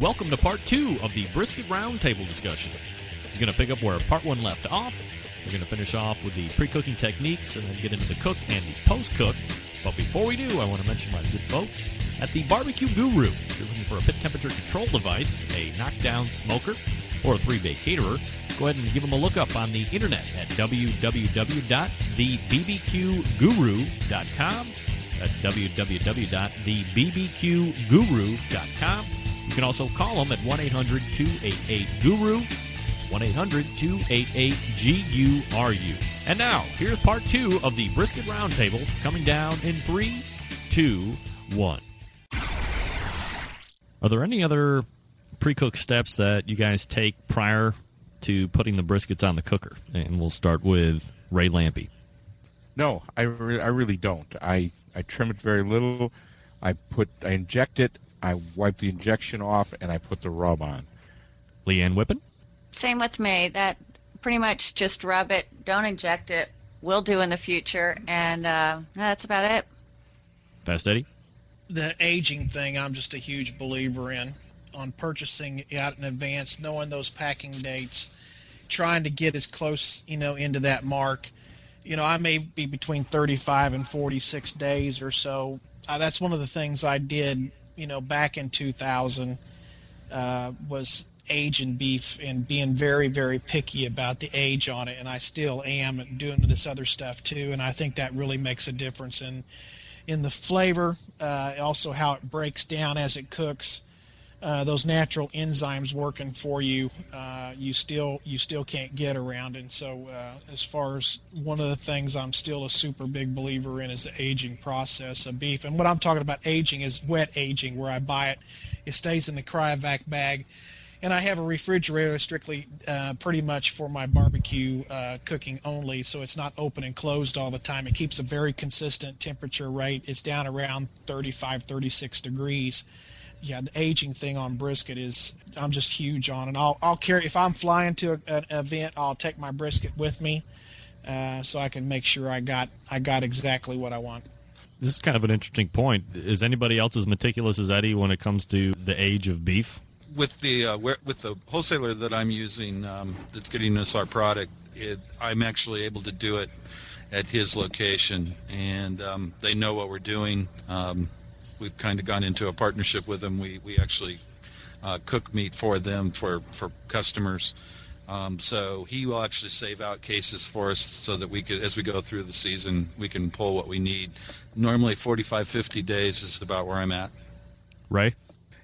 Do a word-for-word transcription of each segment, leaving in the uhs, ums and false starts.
Welcome to part two of the brisket roundtable discussion. It's going to pick up where part one left off. We're going to finish off with the pre-cooking techniques and then get into the cook and the post-cook. But before we do, I want to mention my good folks at the Barbecue Guru. If you're looking for a pit temperature control device, a knockdown smoker, or a three-bay caterer, go ahead and give them a look up on the internet at w w w dot the b b q guru dot com. That's w w w dot the b b q guru dot com. You can also call them at one eight hundred two eight eight GURU, one eight hundred two eight eight G U R U. And now, here's part two of the Brisket Roundtable, coming down in three, two, one. Are there any other pre-cook steps that you guys take prior to putting the briskets on the cooker? And we'll start with Ray Lampe. No, I, re- I really don't. I, I trim it very little. I put I inject it. I wipe the injection off, and I put the rub on. Leann Whippen? Same with me. That pretty much just rub it. Don't inject it. We'll do in the future, and uh, that's about it. Fast Eddy? The aging thing, I'm just a huge believer in. On purchasing out in advance, knowing those packing dates, trying to get as close, you know, into that mark. You know, I may be between thirty-five and forty-six days or so. Uh, that's one of the things I did, you know, back in two thousand, uh, was aging beef and being very, very picky about the age on it. And I still am doing this other stuff too. And I think that really makes a difference in, in the flavor, uh, also how it breaks down as it cooks, uh, those natural enzymes working for you, uh, you still, you still can't get around. And so, uh, as far as one of the things I'm still a super big believer in is the aging process of beef. And what I'm talking about aging is wet aging, where I buy it, it stays in the Cryovac bag. And I have a refrigerator strictly uh, pretty much for my barbecue uh, cooking only, so it's not open and closed all the time. It keeps a very consistent temperature rate. It's down around thirty-five, thirty-six degrees. Yeah, the aging thing on brisket is I'm just huge on. And I'll, I'll carry – if I'm flying to a, an event, I'll take my brisket with me uh, so I can make sure I got I got exactly what I want. This is kind of an interesting point. Is anybody else as meticulous as Eddie when it comes to the age of beef? With the uh, with the wholesaler that I'm using, um, that's getting us our product, it, I'm actually able to do it at his location, and um, they know what we're doing. Um, we've kind of gone into a partnership with them. We we actually uh, cook meat for them for for customers. Um, so he will actually save out cases for us so that we could, as we go through the season, we can pull what we need. Normally, forty-five, fifty days is about where I'm at. Ray?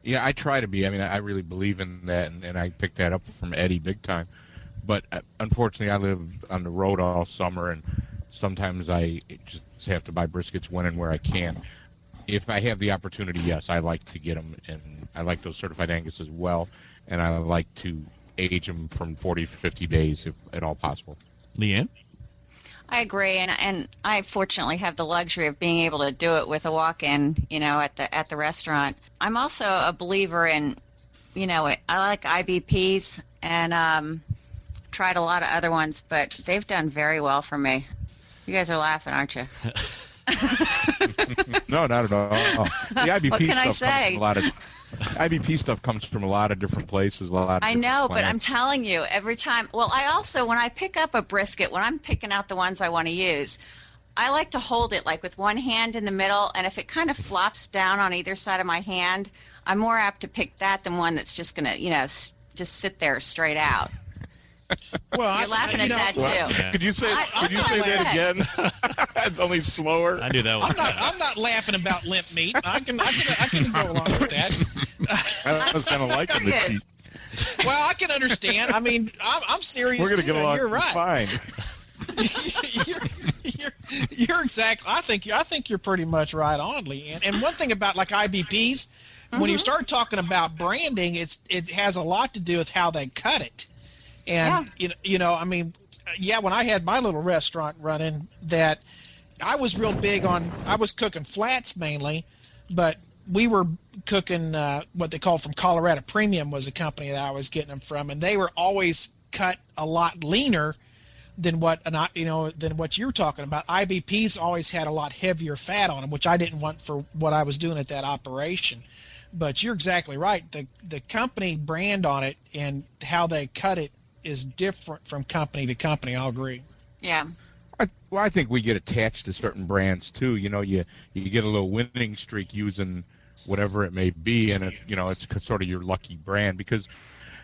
Yeah, I try to be. I mean, I really believe in that, and, and I picked that up from Eddie big time. But uh, unfortunately, I live on the road all summer, and sometimes I just have to buy briskets when and where I can. If I have the opportunity, yes, I like to get them, and I like those certified Angus as well, and I like to age them from forty to fifty days if at all possible. Leann? I agree, and and I fortunately have the luxury of being able to do it with a walk-in, you know, at the at the restaurant. I'm also a believer in, you know, I like I B Ps and um, tried a lot of other ones, but they've done very well for me. You guys are laughing, aren't you? No, not at all. The I B P what can stuff I say? Comes from a lot of I B P stuff comes from a lot of different places. A lot of I know, plants. But I'm telling you, every time. Well, I also when I pick up a brisket, when I'm picking out the ones I want to use, I like to hold it like with one hand in the middle, and if it kind of flops down on either side of my hand, I'm more apt to pick that than one that's just gonna, you know, s- just sit there straight out. Well, you're I, laughing I, you at know, that well, too. Yeah. Could you say? I, could you say that again? It's only slower. I knew that one. I'm not, I'm not laughing about limp meat. I can. I can. I can go along with that. I don't sound like it. Well, I can understand. I mean, I'm, I'm serious. We're going to get along. You're right. Fine. you're, you're, you're exactly. I think. I think you're pretty much right on, Leann. And one thing about like I B Ps, mm-hmm. when you start talking about branding, it's it has a lot to do with how they cut it. And, yeah. you, know, you know, I mean, yeah, when I had my little restaurant running that I was real big on, I was cooking flats mainly, but we were cooking uh, what they call from Colorado Premium was a company that I was getting them from. And they were always cut a lot leaner than what, you know, than what you were talking about. I B Ps always had a lot heavier fat on them, which I didn't want for what I was doing at that operation. But you're exactly right. The the company brand on it and how they cut it is different from company to company. I'll agree. Yeah. I, well, I think we get attached to certain brands too. You know, you you get a little winning streak using whatever it may be, and it, you know, it's sort of your lucky brand because,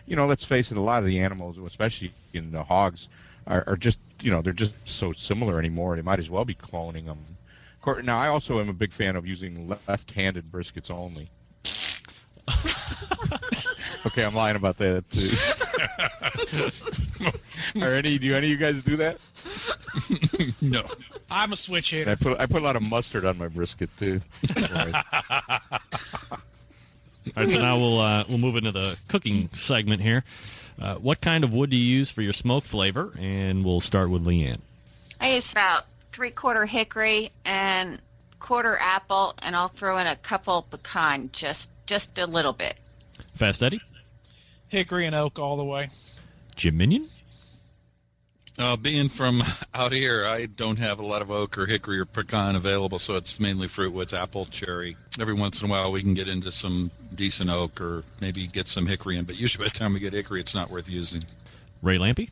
you know, let's face it, a lot of the animals, especially in the hogs, are, are just, you know, they're just so similar anymore. They might as well be cloning them. Now, I also am a big fan of using left-handed briskets only. Okay, I'm lying about that too. Are any? Do any of you guys do that? No, I'm a switch hitter. I put I put a lot of mustard on my brisket too. All right, so now we'll uh, we'll move into the cooking segment here. Uh, what kind of wood do you use for your smoke flavor? And we'll start with Leann. I use about three quarter hickory and quarter apple, and I'll throw in a couple pecan, just just a little bit. Fast Eddy? Hickory and oak all the way. Jim Minion? Uh, being from out here, I don't have a lot of oak or hickory or pecan available, so it's mainly fruit woods, apple, cherry. Every once in a while we can get into some decent oak or maybe get some hickory in, but usually by the time we get hickory, it's not worth using. Ray Lampe?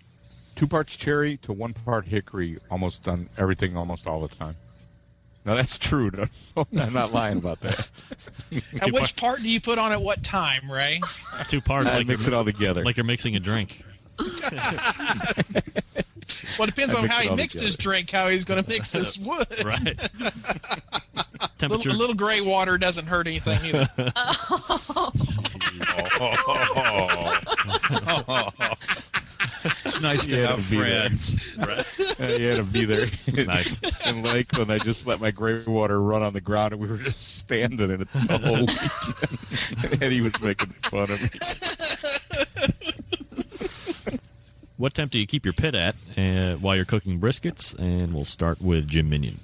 Two parts cherry to one part hickory almost on everything almost all the time. Now, that's true. No, I'm not lying about that. At which part do you put on at what time, Ray? Two parts. I like mix it all together. Like you're mixing a drink. Well, it depends I on how he mixed together. His drink, how he's going to mix this wood. Right. Temperature. A little, little gray water doesn't hurt anything either. Oh. Oh. Oh. It's nice to have friends. You had to be there. Nice. In Lakeland, I just let my gray water run on the ground, and we were just standing in it the whole weekend. And Eddie was making fun of me. What temp do you keep your pit at uh, while you're cooking briskets? And we'll start with Jim Minion.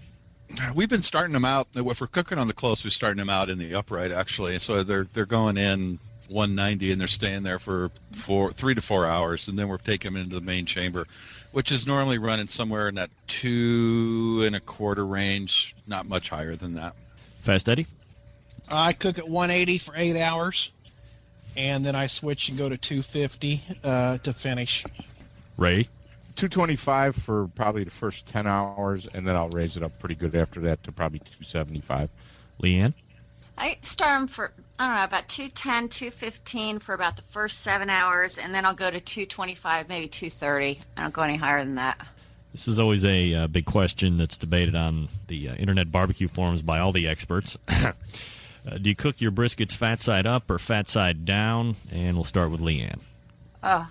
We've been starting them out. If we're cooking on the close, we're starting them out in the upright, actually. So they're they're going in one ninety, and they're staying there for four, three to four hours, and then we're taking them into the main chamber, which is normally running somewhere in that two and a quarter range, not much higher than that. Fast Eddy? I cook at one eighty for eight hours, and then I switch and go to two fifty uh, to finish. Ray? two twenty-five for probably the first ten hours, and then I'll raise it up pretty good after that to probably two seventy-five. Leann? I start them for, I don't know, about two ten, two fifteen for about the first seven hours, and then I'll go to two twenty-five, maybe two thirty. I don't go any higher than that. This is always a uh, big question that's debated on the uh, internet barbecue forums by all the experts. uh, do you cook your briskets fat side up or fat side down? And we'll start with Leann. Oh,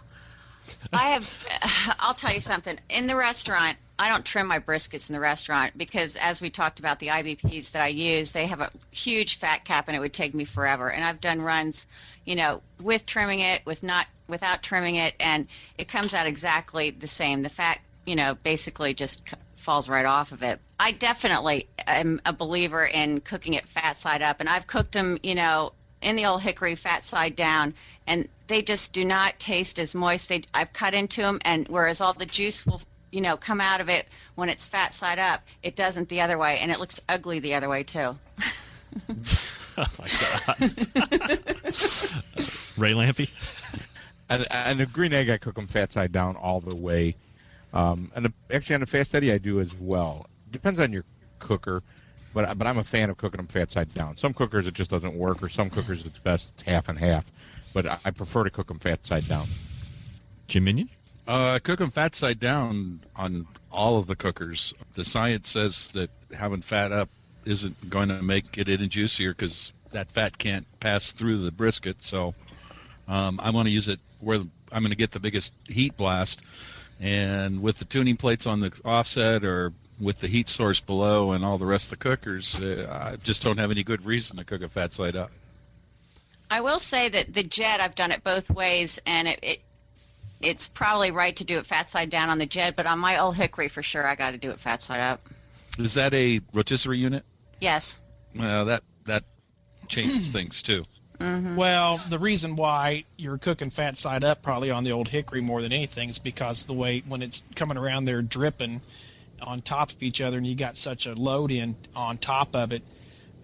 I have, uh, I'll tell you something. In the restaurant, I don't trim my briskets in the restaurant because, as we talked about, the I B Ps that I use, they have a huge fat cap, and it would take me forever. And I've done runs, you know, with trimming it, with not, without trimming it, and it comes out exactly the same. The fat, you know, basically just falls right off of it. I definitely am a believer in cooking it fat side up, and I've cooked them, you know, in the old hickory fat side down, and they just do not taste as moist. They, I've cut into them, and whereas all the juice will, you know, come out of it when it's fat side up, it doesn't the other way, and it looks ugly the other way too. Oh my God. Ray Lampe? And, and the green egg, I cook them fat side down all the way. Um, and the, actually, on the Fast Eddy, I do as well. Depends on your cooker, but but I'm a fan of cooking them fat side down. Some cookers it just doesn't work, or some cookers it's best it's half and half. But I, I prefer to cook them fat side down. Jim Minion? Uh, cook them fat side down on all of the cookers. The science says that having fat up isn't going to make it any juicier because that fat can't pass through the brisket. So um, I want to use it where I'm going to get the biggest heat blast. And with the tuning plates on the offset or with the heat source below and all the rest of the cookers, uh, I just don't have any good reason to cook a fat side up. I will say that the jet, I've done it both ways, and it, it it's probably right to do it fat side down on the jet, but on my old hickory, for sure, I got to do it fat side up. Is that a rotisserie unit? Yes. Well, that that changes things, too. Mm-hmm. Well, the reason why you're cooking fat side up probably on the old hickory more than anything is because the way when it's coming around there dripping on top of each other and you got such a load in on top of it,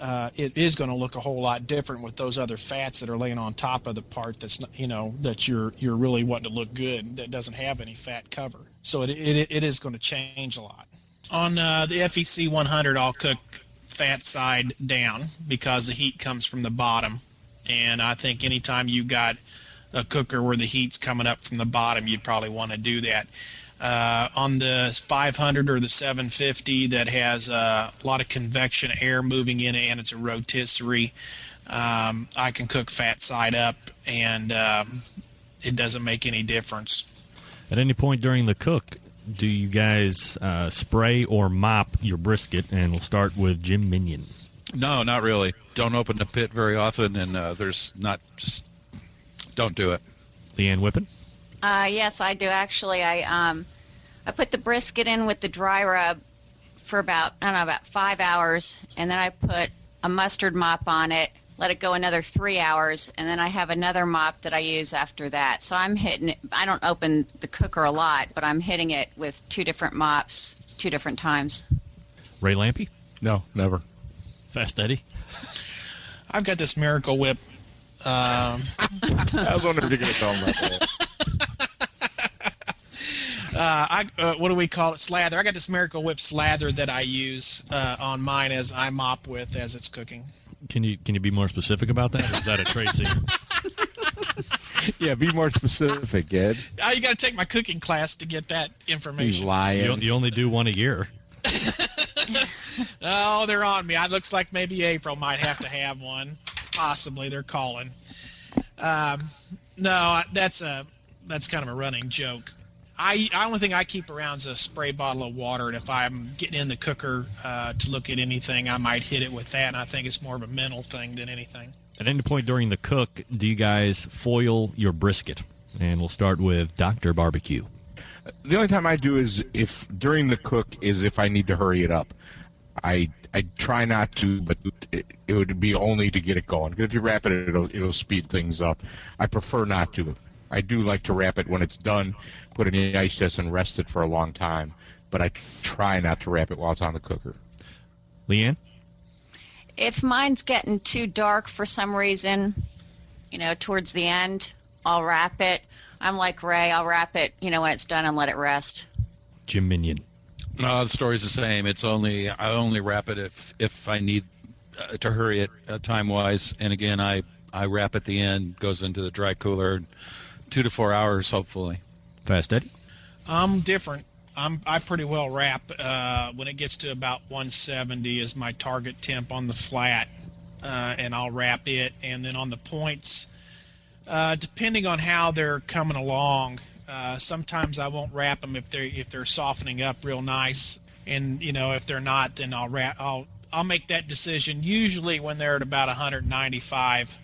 uh, it is going to look a whole lot different with those other fats that are laying on top of the part that's not, you know, that you're you're really wanting to look good that doesn't have any fat cover. So it it, it is going to change a lot. On uh, the F E C one hundred, I'll cook fat side down because the heat comes from the bottom, and I think anytime you got a cooker where the heat's coming up from the bottom, you'd probably want to do that. Uh, on the five hundred or the seven fifty that has uh, a lot of convection air moving in and it's a rotisserie, um, I can cook fat side up, and um, it doesn't make any difference. At any point during the cook, do you guys uh, spray or mop your brisket? And we'll start with Jim Minion. No, not really. Don't open the pit very often, and uh, there's not just don't do it. Leann Whippen? Uh, yes, I do actually. I um, I put the brisket in with the dry rub for about I don't know about five hours, and then I put a mustard mop on it, let it go another three hours, and then I have another mop that I use after that. So I'm hitting it. I don't open the cooker a lot, but I'm hitting it with two different mops, two different times. Ray Lampe? No, never. Fast Eddy? I've got this Miracle Whip. Um, I was wondering if you were going to call him that. Uh, I, uh, what do we call it? Slather. I got this Miracle Whip slather that I use uh, on mine as I mop with as it's cooking. Can you can you be more specific about that? Or is that a trade secret? Yeah, be more specific, Ed. Oh, you got to take my cooking class to get that information. He's lying. You, you only do one a year. Oh, they're on me. It looks like maybe April might have to have one. Possibly, they're calling. Um, no, that's a that's kind of a running joke. I, I only thing I keep around is a spray bottle of water, and if I'm getting in the cooker uh, to look at anything, I might hit it with that, and I think it's more of a mental thing than anything. At any point during the cook, do you guys foil your brisket? And we'll start with Doctor Barbecue. The only time I do is if during the cook is if I need to hurry it up. I I try not to, but it, it would be only to get it going. Because if you wrap it, it'll it'll speed things up. I prefer not to. I do like to wrap it when it's done, put it in the ice chest, and rest it for a long time. But I try not to wrap it while it's on the cooker. Leann? If mine's getting too dark for some reason, you know, towards the end, I'll wrap it. I'm like Ray. I'll wrap it, you know, when it's done and let it rest. Jim Minion? No, the story's the same. It's only I only wrap it if, if I need uh, to hurry it uh, time-wise. And, again, I, I wrap at the end, goes into the dry cooler, two to four hours, hopefully. Fast Eddy? I'm different. I'm, I pretty well wrap. Uh, when it gets to about one seventy is my target temp on the flat, uh, and I'll wrap it. And then on the points, uh, depending on how they're coming along, uh, sometimes I won't wrap them if they're, if they're softening up real nice. And, you know, if they're not, then I'll wrap. I'll, I'll make that decision usually when they're at about one ninety-five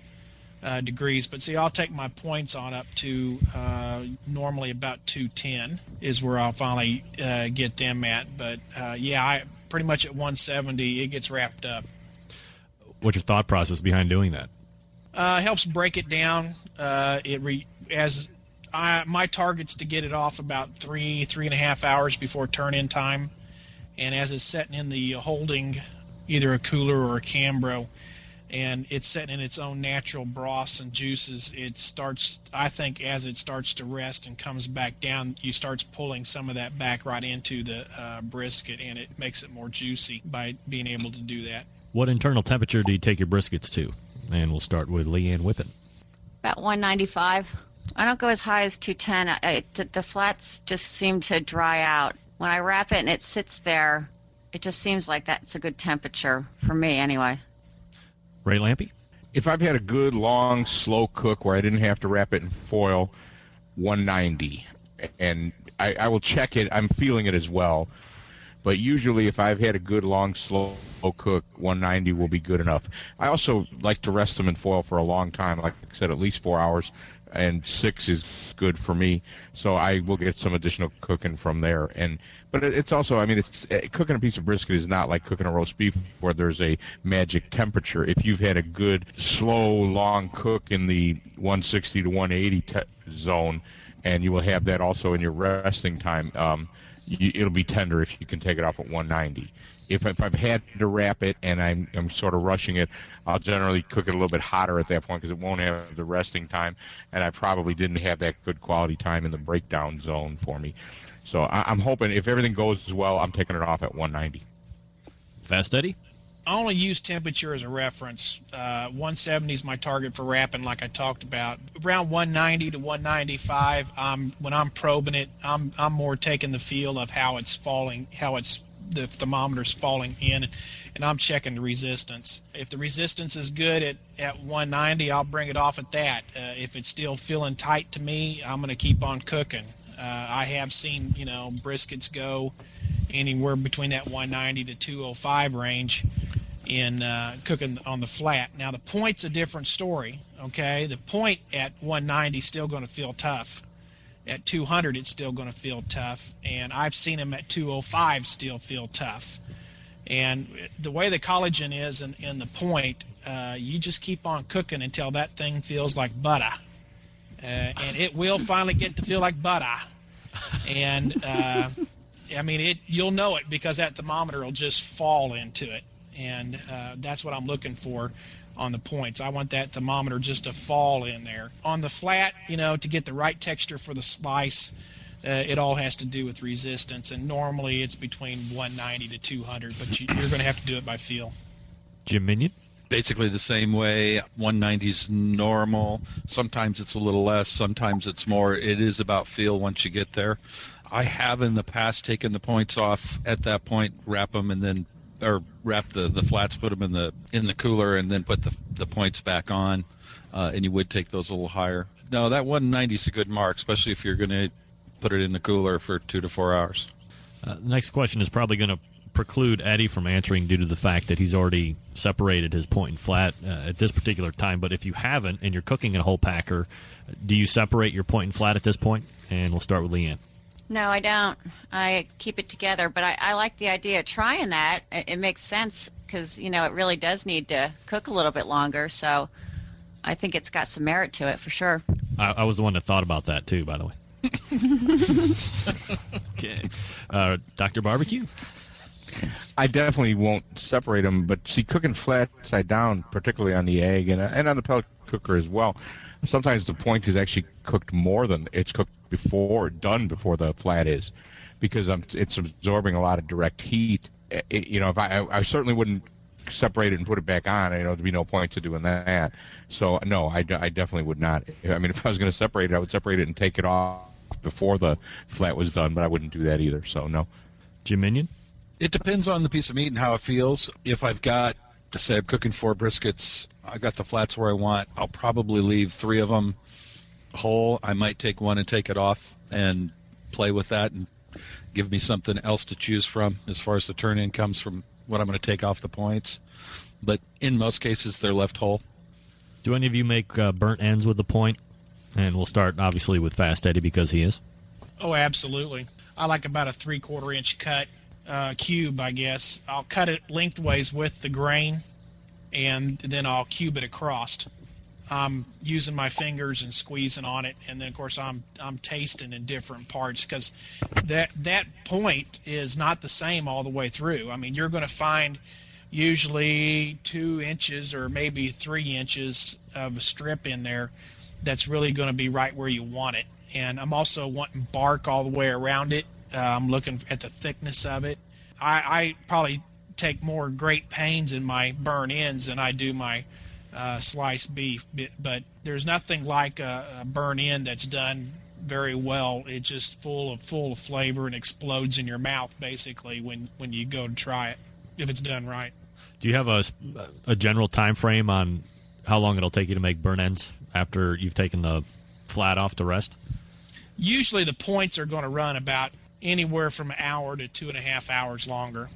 Uh, degrees, but see, I'll take my points on up to uh, normally about two ten is where I'll finally uh, get them at. But uh, yeah, I pretty much at one seventy it gets wrapped up. What's your thought process behind doing that? Uh, helps break it down. Uh, it re- as I, my target's to get it off about three three and a half hours before turn-in time, and as it's setting in the holding, either a cooler or a Cambro, and it's setting in its own natural broths and juices, it starts, I think, as it starts to rest and comes back down, you starts pulling some of that back right into the uh, brisket, and it makes it more juicy by being able to do that. What internal temperature do you take your briskets to? And we'll start with Leann Whippen. About one ninety-five I don't go as high as two ten I, I, the flats just seem to dry out. When I wrap it and it sits there, it just seems like that's a good temperature for me anyway. Ray Lampe? If I've had a good, long, slow cook where I didn't have to wrap it in foil, one ninety And I, I will check it. I'm feeling it as well. But usually if I've had a good, long, slow cook, one ninety will be good enough. I also like to rest them in foil for a long time. Like I said, at least four hours, and six is good for me. So I will get some additional cooking from there. And But it's also, I mean, it's cooking a piece of brisket is not like cooking a roast beef where there's a magic temperature. If you've had a good, slow, long cook in the one sixty to one eighty te- zone, and you will have that also in your resting time, um, you, it'll be tender if you can take it off at one ninety. If, if I've had to wrap it and I'm, I'm sort of rushing it, I'll generally cook it a little bit hotter at that point because it won't have the resting time, and I probably didn't have that good quality time in the breakdown zone for me. So I, I'm hoping if everything goes well, I'm taking it off at one ninety. Fast Eddy? I only use temperature as a reference. Uh, one seventy is my target for wrapping, like I talked about. Around one ninety to one ninety-five, um, when I'm probing it, I'm I'm more taking the feel of how it's falling, how it's the thermometer's falling in, and I'm checking the resistance. If the resistance is good at, at one ninety, I'll bring it off at that. Uh, if it's still feeling tight to me, I'm going to keep on cooking. Uh, I have seen, you know, briskets go anywhere between that one ninety to two oh five range in uh, cooking on the flat. Now, the point's a different story, okay? The point at one ninety is still going to feel tough. At two hundred, it's still going to feel tough. And I've seen them at two oh five still feel tough. And the way the collagen is in, in the point, uh, you just keep on cooking until that thing feels like butter. Uh, and it will finally get to feel like butter. And, uh, I mean, it you'll know it because that thermometer will just fall into it. And uh, that's what I'm looking for on the points. I want that thermometer just to fall in there. On the flat, you know, to get the right texture for the slice, uh, it all has to do with resistance. And normally it's between one ninety to two hundred, but you, you're going to have to do it by feel. Jim Minion? Basically the same way. one ninety is normal. Sometimes it's a little less. Sometimes it's more. It is about feel once you get there. I have in the past taken the points off at that point, wrap them, and then or wrap the, the flats, put them in the in the cooler, and then put the the points back on, uh, and you would take those a little higher. No, that one ninety is a good mark, especially if you're going to put it in the cooler for two to four hours. Uh, the next question is probably going to preclude Eddie from answering due to the fact that he's already separated his point and flat uh, at this particular time. But if you haven't and you're cooking a whole packer, do you separate your point and flat at this point? And we'll start with Leann. No, I don't. I keep it together, but I, I like the idea of trying that. It, it makes sense because, you know, it really does need to cook a little bit longer, so I think it's got some merit to it for sure. I, I was the one that thought about that, too, by the way. Okay. Uh, Doctor Barbecue? I definitely won't separate them, but see, cooking flat side down, particularly on the egg and, and on the pellet cooker as well, sometimes the point is actually cooked more than it's cooked before, done before the flat is, because I'm, it's absorbing a lot of direct heat. It, you know, if I, I certainly wouldn't separate it and put it back on. You know, there'd be no point to doing that. So, no, I, I definitely would not. I mean, if I was going to separate it, I would separate it and take it off before the flat was done, but I wouldn't do that either, so no. Jim Minion? It depends on the piece of meat and how it feels. If I've got, say, I'm cooking four briskets, I've got the flats where I want, I'll probably leave three of them whole. I might take one and take it off and play with that and give me something else to choose from as far as the turn-in comes from what I'm going to take off the points. But in most cases, they're left whole. Do any of you make uh, burnt ends with the point? And we'll start, obviously, with Fast Eddy because he is. Oh, absolutely. I like about a three-quarter inch cut. Uh, cube, I guess. I'll cut it lengthways with the grain, and then I'll cube it across. I'm using my fingers and squeezing on it, and then of course I'm I'm tasting in different parts because that that point is not the same all the way through. I mean, you're going to find usually two inches or maybe three inches of a strip in there that's really going to be right where you want it. And I'm also wanting bark all the way around it. Uh, I'm looking at the thickness of it. I, I probably take more great pains in my burn ends than I do my uh, sliced beef. But there's nothing like a, a burn end that's done very well. It's just full of full of flavor and explodes in your mouth, basically, when, when you go to try it, if it's done right. Do you have a, a general time frame on how long it'll take you to make burn ends after you've taken the flat off to rest? Usually the points are going to run about anywhere from an hour to two and a half hours longer,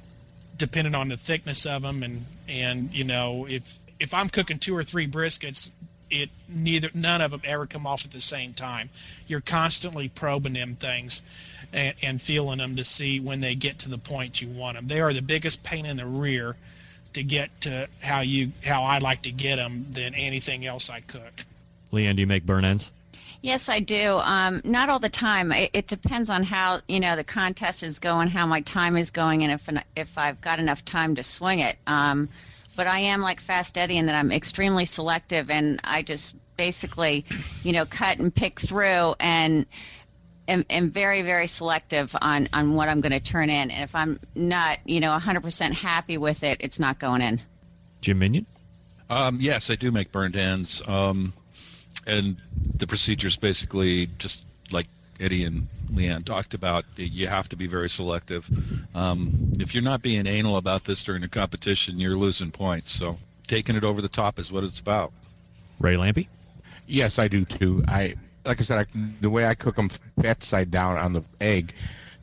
depending on the thickness of them. And, and you know, if if I'm cooking two or three briskets, it neither none of them ever come off at the same time. You're constantly probing them things and, and feeling them to see when they get to the point you want them. They are the biggest pain in the rear to get to how you how I like to get them than anything else I cook. Leann, do you make burn ends? Yes, I do. Um, not all the time. It, it depends on how, you know, the contest is going, how my time is going, and if if I've got enough time to swing it. Um, but I am like Fast Eddy in that I'm extremely selective, and I just basically, you know, cut and pick through, and am, am very, very selective on, on what I'm going to turn in. And if I'm not, you know, one hundred percent happy with it, it's not going in. Jim Minion? Um, yes, I do make burned ends. Um, and the procedure is basically just like Eddy and Leann talked about. You have to be very selective. Um, if you're not being anal about this during a competition, you're losing points. So taking it over the top is what it's about. Ray Lampe? Yes, I do too. I like I said, I, the way I cook them fat side down on the egg,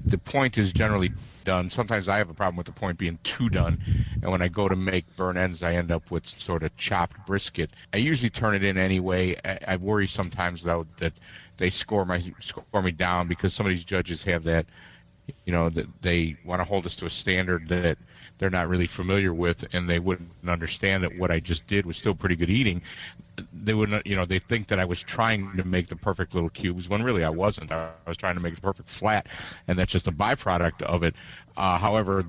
the point is generally done. Sometimes I have a problem with the point being too done, and when I go to make burn ends, I end up with sort of chopped brisket. I usually turn it in anyway. I, I worry sometimes though that they score my score me down because some of these judges have that, you know, that they want to hold us to a standard that they're not really familiar with, and they wouldn't understand that what I just did was still pretty good eating. They wouldn't, you know, they think that I was trying to make the perfect little cubes when really I wasn't. I was trying to make the perfect flat, and that's just a byproduct of it. Uh, however,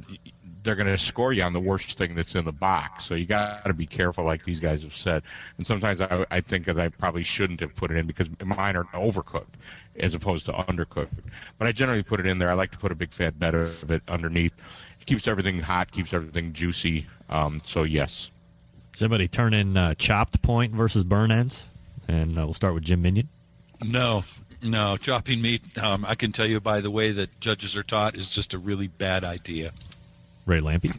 they're going to score you on the worst thing that's in the box. So you got to be careful, like these guys have said. And sometimes I, I think that I probably shouldn't have put it in because mine are overcooked as opposed to undercooked. But I generally put it in there. I like to put a big fat bed of it underneath. It keeps everything hot, keeps everything juicy. Um, so, yes. Somebody turn in uh, chopped point versus burn ends? And uh, we'll start with Jim Minion. No, no. Chopping meat, um, I can tell you by the way that judges are taught, is just a really bad idea. Ray Lampe?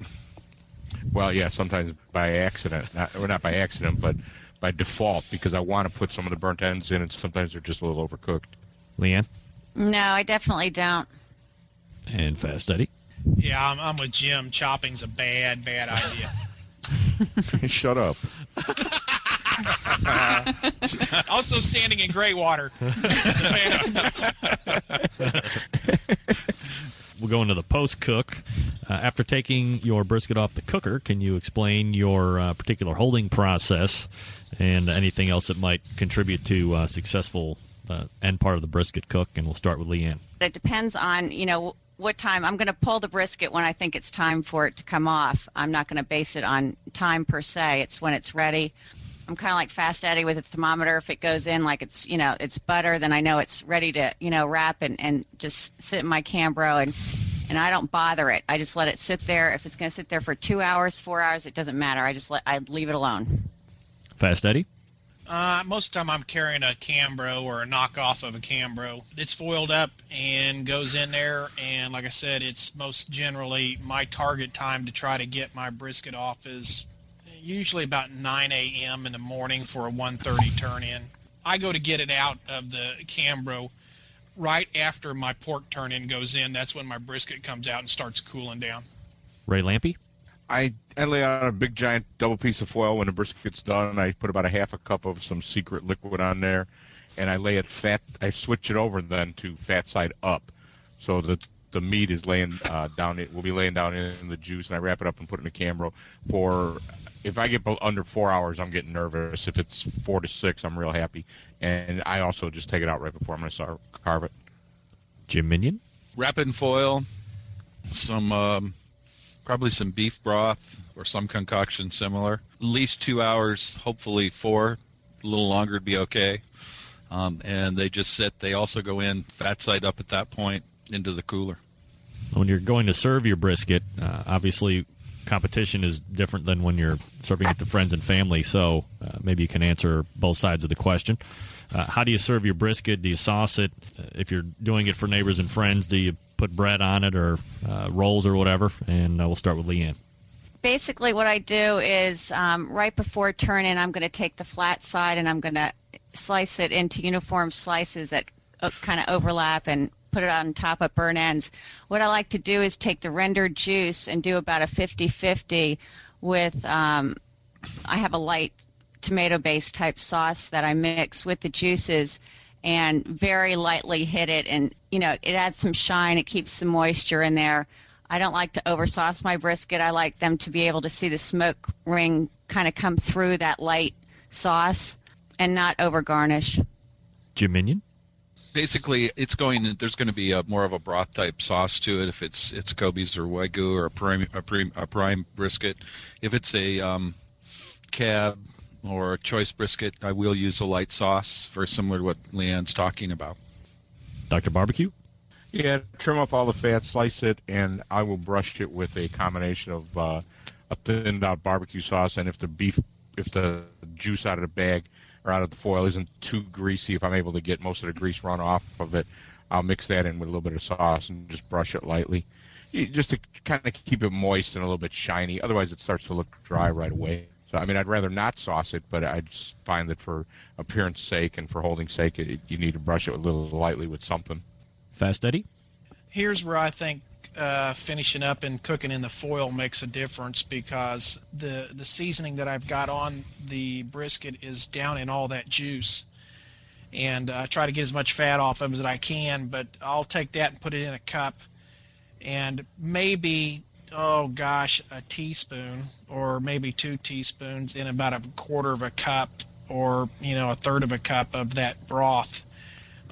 Well, yeah, sometimes by accident. Not, or not by accident, but by default, because I want to put some of the burnt ends in, and sometimes they're just a little overcooked. Leann? No, I definitely don't. And Fast Eddy? Yeah, I'm, I'm with Jim. Chopping's a bad, bad idea. Shut up. Also standing in gray water. We'll go into the post-cook. Uh, after taking your brisket off the cooker, can you explain your uh, particular holding process and anything else that might contribute to uh, successful uh, end part of the brisket cook? And we'll start with Leann. It depends on, you know, what time. I'm going to pull the brisket when I think it's time for it to come off. I'm not going to base it on time per se. It's when it's ready. I'm kind of like Fast Eddy with a thermometer. If it goes in like it's, you know, it's butter, then I know it's ready to, you know, wrap and, and just sit in my Cambro, and and I don't bother it. I just let it sit there. If it's going to sit there for two hours, four hours, it doesn't matter. I just let, I leave it alone. Fast Eddy? Uh, most of the time I'm carrying a Cambro or a knockoff of a Cambro. It's foiled up and goes in there, and like I said, it's most generally my target time to try to get my brisket off is usually about nine a.m. in the morning for a one thirty turn-in. I go to get it out of the Cambro right after my pork turn-in goes in. That's when my brisket comes out and starts cooling down. Ray Lampe? I, I lay out a big, giant double piece of foil when the brisket's done. I put about a half a cup of some secret liquid on there, and I lay it fat. I switch it over then to fat side up, so that the meat is laying uh, down. It will be laying down in the juice, and I wrap it up and put it in the Cambro. For if I get under four hours, I'm getting nervous. If it's four to six, I'm real happy. And I also just take it out right before I'm going to carve it. Jim Minion? Wrap it in foil, some. Um, Probably some beef broth or some concoction similar. At least two hours, hopefully four. A little longer would be okay. Um, and they just sit. They also go in fat side up at that point into the cooler. When you're going to serve your brisket, uh, obviously competition is different than when you're serving it to friends and family. So uh, maybe you can answer both sides of the question. Uh, how do you serve your brisket? Do you sauce it? Uh, if you're doing it for neighbors and friends, do you put bread on it or uh, rolls or whatever? And uh, we'll start with Leann. Basically what I do is um, right before turn-in, I'm going to take the flat side and I'm going to slice it into uniform slices that uh, kind of overlap and put it on top of burn ends. What I like to do is take the rendered juice and do about a fifty-fifty with um, I have a light tomato-based type sauce that I mix with the juices and very lightly hit it, and you know it adds some shine, it keeps some moisture in there. I don't like to oversauce my brisket. I like them to be able to see the smoke ring kind of come through that light sauce and not over garnish. Jim Minion? Basically, it's going. There's going to be a, more of a broth type sauce to it. If it's it's Kobe's or Wagyu or a prime a prime, a prime brisket, if it's a um, cab or a choice brisket, I will use a light sauce, very similar to what Leann's talking about. Doctor Barbecue? Yeah, trim off all the fat, slice it, and I will brush it with a combination of uh, a thinned out barbecue sauce, and if the beef, if the juice out of the bag or out of the foil isn't too greasy, if I'm able to get most of the grease run off of it, I'll mix that in with a little bit of sauce and just brush it lightly, just to kind of keep it moist and a little bit shiny. Otherwise, it starts to look dry right away. So, I mean, I'd rather not sauce it, but I just find that for appearance sake and for holding sake, it, you need to brush it a little lightly with something. Fast Eddy? Here's where I think uh, finishing up and cooking in the foil makes a difference, because the, the seasoning that I've got on the brisket is down in all that juice. And uh, I try to get as much fat off of it as I can, but I'll take that and put it in a cup. And maybe, oh gosh, a teaspoon or maybe two teaspoons in about a quarter of a cup or, you know, a third of a cup of that broth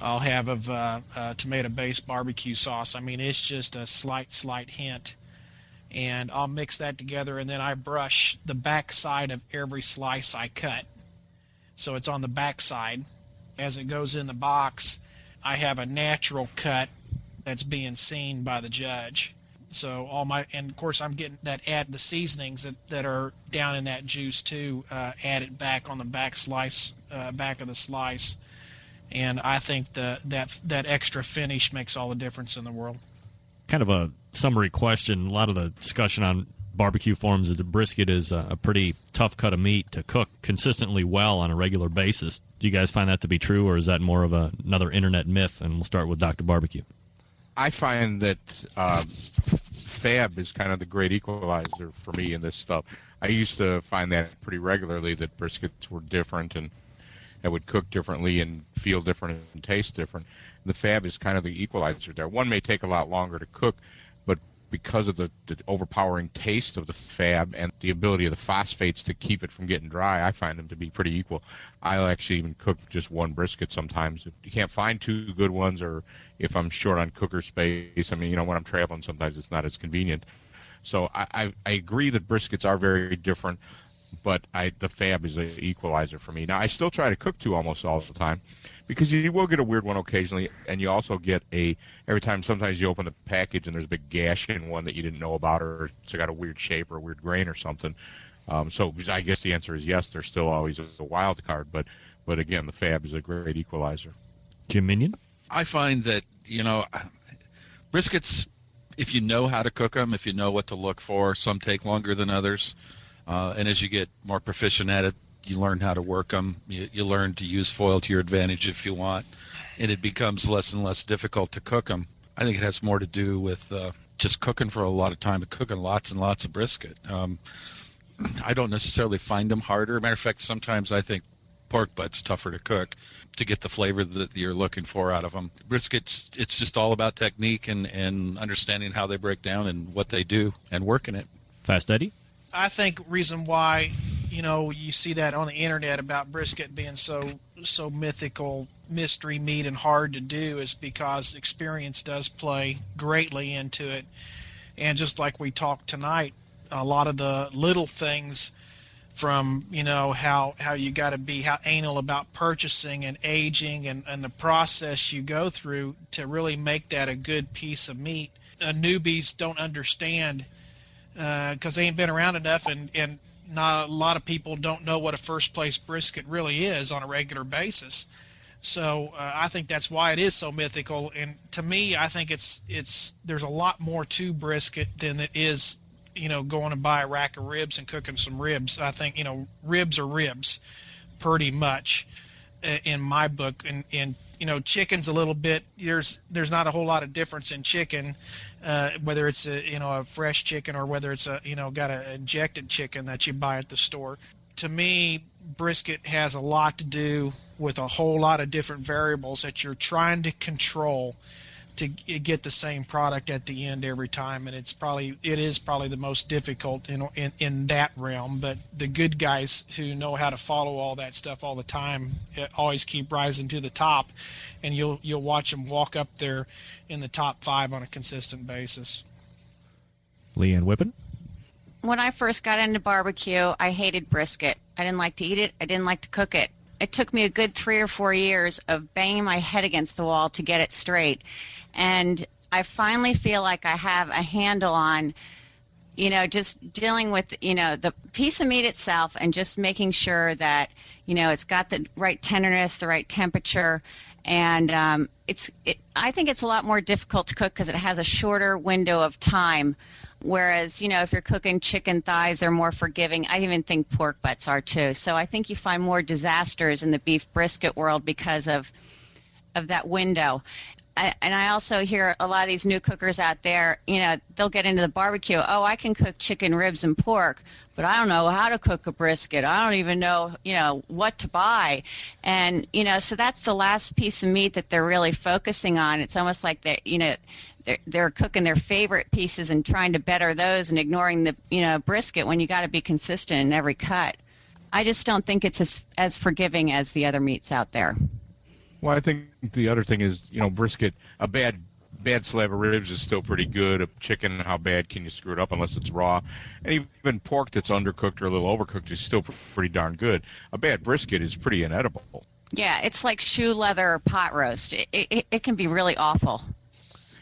I'll have of uh, uh, tomato-based barbecue sauce. I mean, it's just a slight, slight hint. And I'll mix that together, and then I brush the back side of every slice I cut. So it's on the back side. As it goes in the box, I have a natural cut that's being seen by the judge. So all my, and of course I'm getting that, add the seasonings that, that are down in that juice too, uh, add it back on the back slice, uh, back of the slice. And I think the, that that extra finish makes all the difference in the world. Kind of a summary question. A lot of the discussion on barbecue forums is the brisket is a, a pretty tough cut of meat to cook consistently well on a regular basis. Do you guys find that to be true, or is that more of a, another internet myth? And we'll start with Doctor Barbecue. I find that uh, fab is kind of the great equalizer for me in this stuff. I used to find that pretty regularly, that briskets were different and that would cook differently and feel different and taste different. The fab is kind of the equalizer there. One may take a lot longer to cook, but because of the, the overpowering taste of the fab and the ability of the phosphates to keep it from getting dry, I find them to be pretty equal. I'll actually even cook just one brisket sometimes. If you can't find two good ones, or if I'm short on cooker space, I mean, you know, when I'm traveling, sometimes it's not as convenient. So I, I, I agree that briskets are very different, but I, the fab is an equalizer for me. Now, I still try to cook two almost all the time, because you will get a weird one occasionally, and you also get a, every time sometimes you open the package and there's a big gash in one that you didn't know about, or it's got a weird shape or a weird grain or something. Um, so I guess the answer is yes, there's still always a wild card, but, but again, the fab is a great equalizer. Jim Minion? I find that, you know, briskets, if you know how to cook them, if you know what to look for, some take longer than others. Uh, and as you get more proficient at it, you learn how to work them. You, you learn to use foil to your advantage if you want, and it becomes less and less difficult to cook them. I think it has more to do with uh, just cooking for a lot of time, cooking lots and lots of brisket. Um, I don't necessarily find them harder. Matter of fact, sometimes I think pork butt's tougher to cook to get the flavor that you're looking for out of them. Brisket's, it's just all about technique and, and understanding how they break down and what they do and working it. Fast Eddy? I think reason why, you know, you see that on the internet about brisket being so so mythical, mystery meat and hard to do, is because experience does play greatly into it. And just like we talked tonight, a lot of the little things from, you know, how, how you got to be how anal about purchasing and aging and, and the process you go through to really make that a good piece of meat. Uh, newbies don't understand, because uh, they ain't been around enough, and, and not a lot of people don't know what a first-place brisket really is on a regular basis. So uh, I think that's why it is so mythical. And to me, I think it's it's there's a lot more to brisket than it is, you know, going and buy a rack of ribs and cooking some ribs. I think, you know, ribs are ribs pretty much in my book. And, and you know, chicken's a little bit, there's there's not a whole lot of difference in chicken. Uh, whether it's a you know a fresh chicken or whether it's a you know got an injected chicken that you buy at the store, to me brisket has a lot to do with a whole lot of different variables that you're trying to control to get the same product at the end every time, and it's probably it is probably the most difficult in in, in that realm. But the good guys who know how to follow all that stuff all the time always keep rising to the top, and you'll you'll watch them walk up there in the top five on a consistent basis. Leann Whippen. When I first got into barbecue, I hated brisket. I didn't like to eat it. I didn't like to cook it. It took me a good three or four years of banging my head against the wall to get it straight. And I finally feel like I have a handle on, you know, just dealing with, you know, the piece of meat itself and just making sure that, you know, it's got the right tenderness, the right temperature. And um, it's. It, I think it's a lot more difficult to cook because it has a shorter window of time. Whereas, you know, if you're cooking chicken thighs, they're more forgiving. I even think pork butts are too. So I think you find more disasters in the beef brisket world because of of that window. I, and I also hear a lot of these new cookers out there, you know, they'll get into the barbecue. Oh, I can cook chicken ribs and pork, but I don't know how to cook a brisket. I don't even know, you know, what to buy. And, you know, so that's the last piece of meat that they're really focusing on. It's almost like they, you know, they're, they're cooking their favorite pieces and trying to better those and ignoring the, you know, brisket when you got to be consistent in every cut. I just don't think it's as, as forgiving as the other meats out there. Well, I think the other thing is, you know, brisket, a bad bad slab of ribs is still pretty good. A chicken, how bad can you screw it up unless it's raw? And even pork that's undercooked or a little overcooked is still pretty darn good. A bad brisket is pretty inedible. Yeah, it's like shoe leather pot roast. It, it, it can be really awful.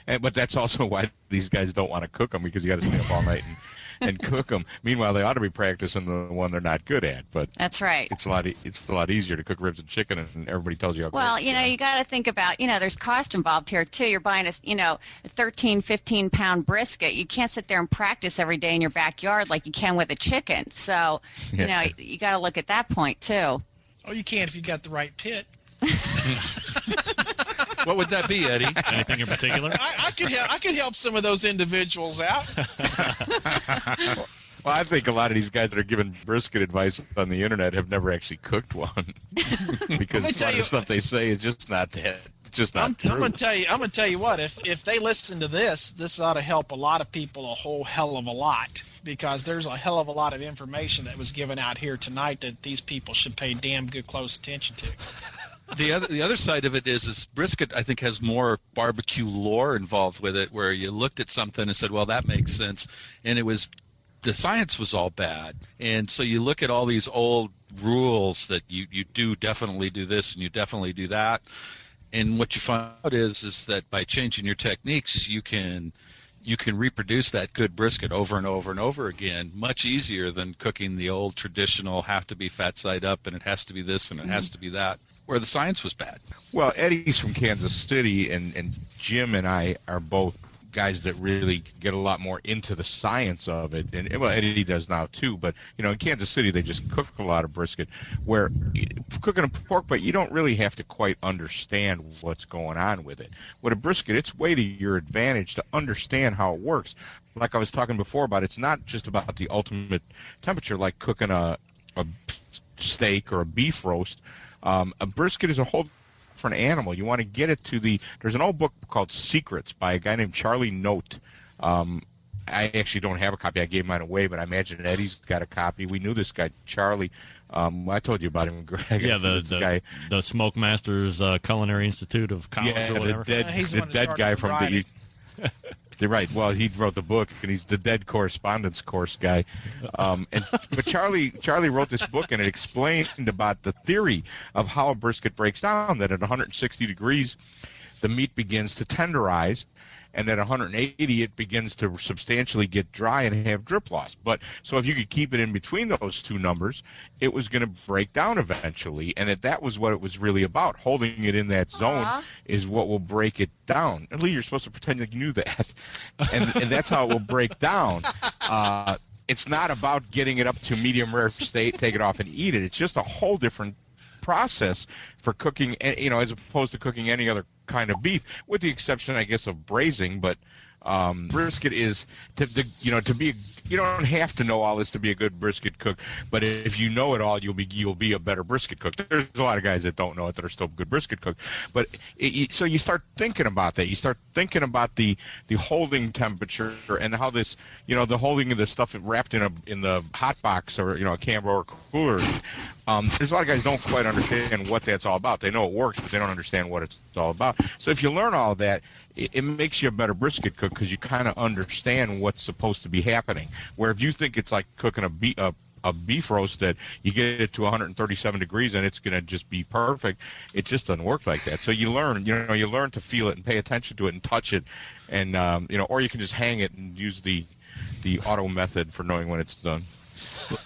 And, but that's also why these guys don't want to cook them, because you got to stay up all night and and cook them. Meanwhile, they ought to be practicing the one they're not good at. But that's right. It's a lot. E- it's a lot easier to cook ribs and chicken, and everybody tells you how. Well, you know, you got to think about. You know, there's cost involved here too. You're buying a, you know, a thirteen, fifteen pound brisket. You can't sit there and practice every day in your backyard like you can with a chicken. So, you yeah. know, you got to look at that point too. Oh, you can if you got the right pit. What would that be, Eddie? Anything in particular? I, I could help. I could help some of those individuals out. Well, I think a lot of these guys that are giving brisket advice on the internet have never actually cooked one, because a lot you, of stuff they say is just not that. Just not I'm, true. I'm gonna tell you. I'm gonna tell you what. If if they listen to this, this ought to help a lot of people a whole hell of a lot, because there's a hell of a lot of information that was given out here tonight that these people should pay damn good close attention to. The other the other side of it is, is brisket, I think, has more barbecue lore involved with it, where you looked at something and said, well, that makes sense. And it was the science was all bad. And so you look at all these old rules that you, you do definitely do this and you definitely do that. And what you find out is is that by changing your techniques, you can you can reproduce that good brisket over and over and over again, much easier than cooking the old traditional have to be fat side up and it has to be this and it has to be that, where the science was bad. Well, Eddie's from Kansas City, and, and Jim and I are both guys that really get a lot more into the science of it. And, well, Eddie does now, too. But, you know, in Kansas City, they just cook a lot of brisket, where cooking a pork butt, you don't really have to quite understand what's going on with it. With a brisket, it's way to your advantage to understand how it works. Like I was talking before about, it's not just about the ultimate temperature, like cooking a, a steak or a beef roast. Um, a brisket is a whole different animal. You want to get it to the – there's an old book called Secrets by a guy named Charlie Note. Um, I actually don't have a copy. I gave mine away, but I imagine Eddie's got a copy. We knew this guy, Charlie. Um, I told you about him, Greg. Yeah, the, the, guy. the Smoke Masters uh, Culinary Institute of College yeah, or whatever. Yeah, the dead, the the dead guy from the – You're right. Well, he wrote the book, and he's the dead correspondence course guy. Um, and but Charlie Charlie wrote this book, and it explained about the theory of how a brisket breaks down. That at one hundred sixty degrees, the meat begins to tenderize, and at one hundred eighty, it begins to substantially get dry and have drip loss. But so if you could keep it in between those two numbers, it was going to break down eventually, and that that was what it was really about. Holding it in that zone Aww. Is what will break it down. And Lee, you're supposed to pretend like you knew that, and, and that's how it will break down. Uh, it's not about getting it up to medium rare state, take it off, and eat it. It's just a whole different process for cooking, you know, as opposed to cooking any other kind of beef, with the exception, I guess, of braising. But Um, brisket is to, to you know to be you don't have to know all this to be a good brisket cook, but if you know it all, you'll be you'll be a better brisket cook. There's a lot of guys that don't know it that are still good brisket cooks, but it, so you start thinking about that. You start thinking about the the holding temperature and how this you know the holding of the stuff wrapped in a in the hot box or you know a Cambro or cooler. Um, there's a lot of guys don't quite understand what that's all about. They know it works, but they don't understand what it's all about. So if you learn all that, it, it makes you a better brisket cook because you kind of understand what's supposed to be happening. Where if you think it's like cooking a, be- a, a beef roast that you get it to one hundred thirty-seven degrees and it's going to just be perfect, it just doesn't work like that. So you learn, you know, you learn to feel it and pay attention to it and touch it, and um, you know, or you can just hang it and use the the auto method for knowing when it's done.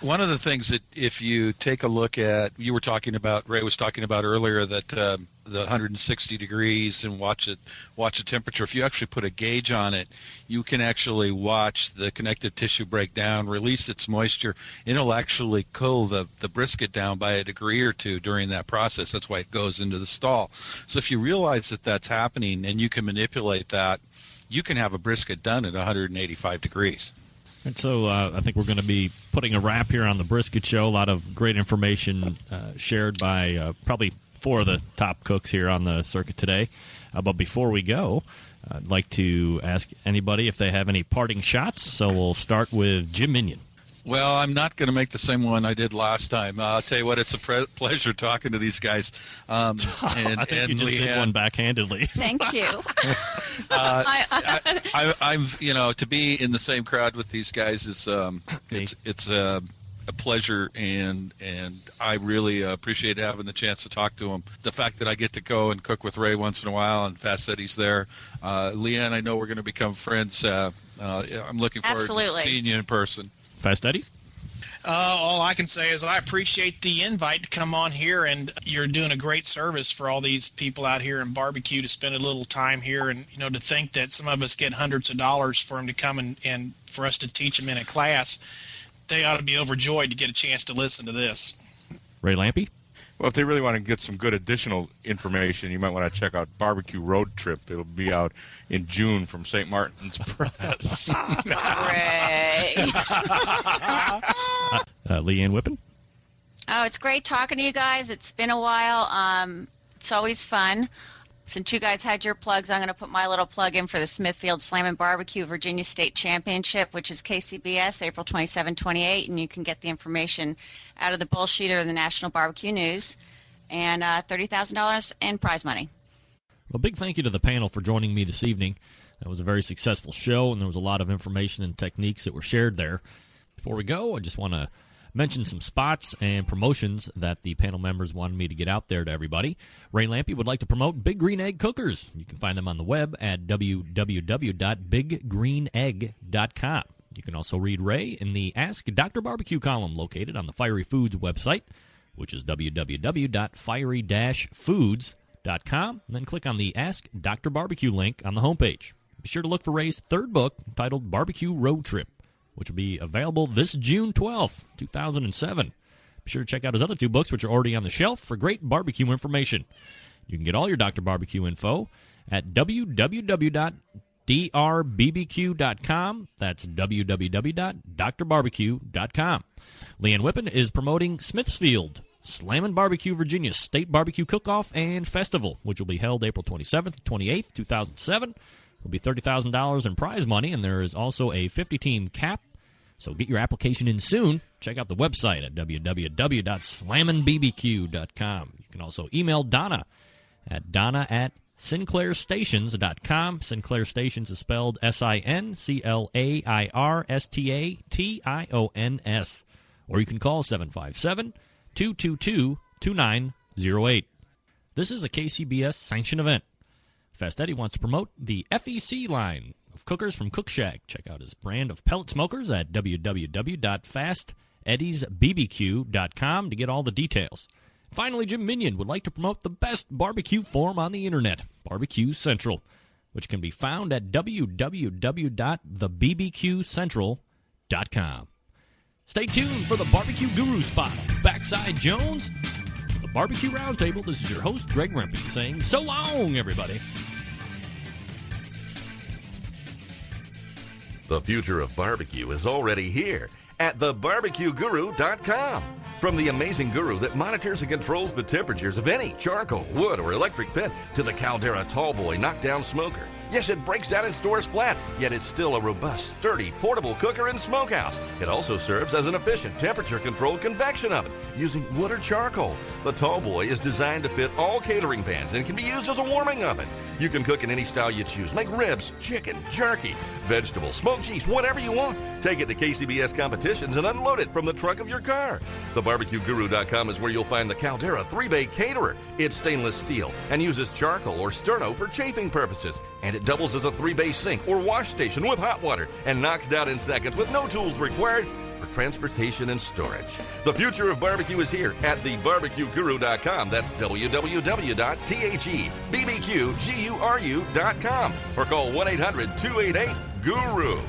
One of the things that if you take a look at, you were talking about, Ray was talking about earlier, that um, the one hundred sixty degrees and watch it, watch the temperature. If you actually put a gauge on it, you can actually watch the connective tissue break down, release its moisture. It'll actually cool the, the brisket down by a degree or two during that process. That's why it goes into the stall. So if you realize that that's happening and you can manipulate that, you can have a brisket done at one hundred eighty-five degrees. And so uh, I think we're going to be putting a wrap here on the Brisket Show. A lot of great information uh, shared by uh, probably four of the top cooks here on the circuit today. Uh, but before we go, I'd like to ask anybody if they have any parting shots. So we'll start with Jim Minion. Well, I'm not going to make the same one I did last time. Uh, I'll tell you what, it's a pre- pleasure talking to these guys. Um, and, I think and you just Leann, did one backhandedly. Thank you. uh, I, I, I, I'm, you know, to be in the same crowd with these guys is um, it's it's uh, a pleasure, and and I really appreciate having the chance to talk to them. The fact that I get to go and cook with Ray once in a while, and Fast Eddy's there. Uh, Leann, I know we're going to become friends. Uh, uh, I'm looking forward Absolutely. to seeing you in person. Fast Eddy? Uh, all I can say is I appreciate the invite to come on here, and you're doing a great service for all these people out here in barbecue to spend a little time here, and you know to think that some of us get hundreds of dollars for them to come and, and for us to teach them in a class. They ought to be overjoyed to get a chance to listen to this. Ray Lampe? Well, if they really want to get some good additional information, you might want to check out Barbecue Road Trip. It'll be out in June from Saint Martin's Press. Ray. uh, Leann Whippen? Oh, it's great talking to you guys. It's been a while. Um, it's always fun. Since you guys had your plugs, I'm going to put my little plug in for the Smithfield Slam and Barbecue Virginia State Championship, which is K C B S, April twenty-seventh, twenty-eighth, and you can get the information out of the bullsheeter of the National Barbecue News, and uh, thirty thousand dollars in prize money. Well, big thank you to the panel for joining me this evening. That was a very successful show, and there was a lot of information and techniques that were shared there. Before we go, I just want to mention some spots and promotions that the panel members wanted me to get out there to everybody. Ray Lampe would like to promote Big Green Egg Cookers. You can find them on the web at w w w dot big green egg dot com. You can also read Ray in the Ask Doctor Barbecue column located on the Fiery Foods website, which is w w w dot fiery dash foods dot com, and then click on the Ask Doctor Barbecue link on the homepage. Be sure to look for Ray's third book titled Barbecue Road Trip, which will be available this June twelfth, two thousand seven. Be sure to check out his other two books, which are already on the shelf, for great barbecue information. You can get all your Doctor Barbecue info at w w w dot d r b b q dot com. That's w w w dot d r barbecue dot com. Leann Whippen is promoting Smithfield Slam and Barbecue Virginia State Barbecue Cook-Off and Festival, which will be held April twenty-seventh, twenty-eighth, two thousand seven. It'll be thirty thousand dollars in prize money, and there is also a fifty-team cap, so get your application in soon. Check out the website at w w w dot slammin b b q dot com. You can also email Donna at donna at sinclairstations dot com. Sinclair Stations is spelled S I N C L A I R S T A T I O N S. Or you can call seven five seven, two two two, two nine zero eight. This is a K C B S sanctioned event. Fast Eddy wants to promote the F E C line of cookers from Cook Shack. Check out his brand of pellet smokers at w w w dot fast eddies b b q dot com to get all the details. Finally, Jim Minion would like to promote the best barbecue forum on the internet, Barbecue Central, which can be found at w w w dot the b b q central dot com. Stay tuned for the Barbecue Guru Spot on Backside Jones. For the Barbecue Roundtable, this is your host, Greg Rempe, saying so long, everybody. The future of barbecue is already here at the barbecue guru dot com. From the amazing guru that monitors and controls the temperatures of any charcoal, wood, or electric pit to the Caldera Tallboy knockdown smoker. Yes, it breaks down and stores flat, yet it's still a robust, sturdy, portable cooker and smokehouse. It also serves as an efficient temperature-controlled convection oven using wood or charcoal. The Tallboy is designed to fit all catering pans and can be used as a warming oven. You can cook in any style you choose. Make ribs, chicken, jerky, vegetables, smoked cheese, whatever you want. Take it to K C B S competitions and unload it from the truck of your car. the barbecue guru dot com is where you'll find the Caldera three-bay caterer. It's stainless steel and uses charcoal or sterno for chafing purposes. And it doubles as a three-bay sink or wash station with hot water and knocks down in seconds with no tools required for transportation and storage. The future of barbecue is here at the barbecue guru dot com. That's w w w dot the barbecue guru dot com or call one eight hundred two eight eight GURU.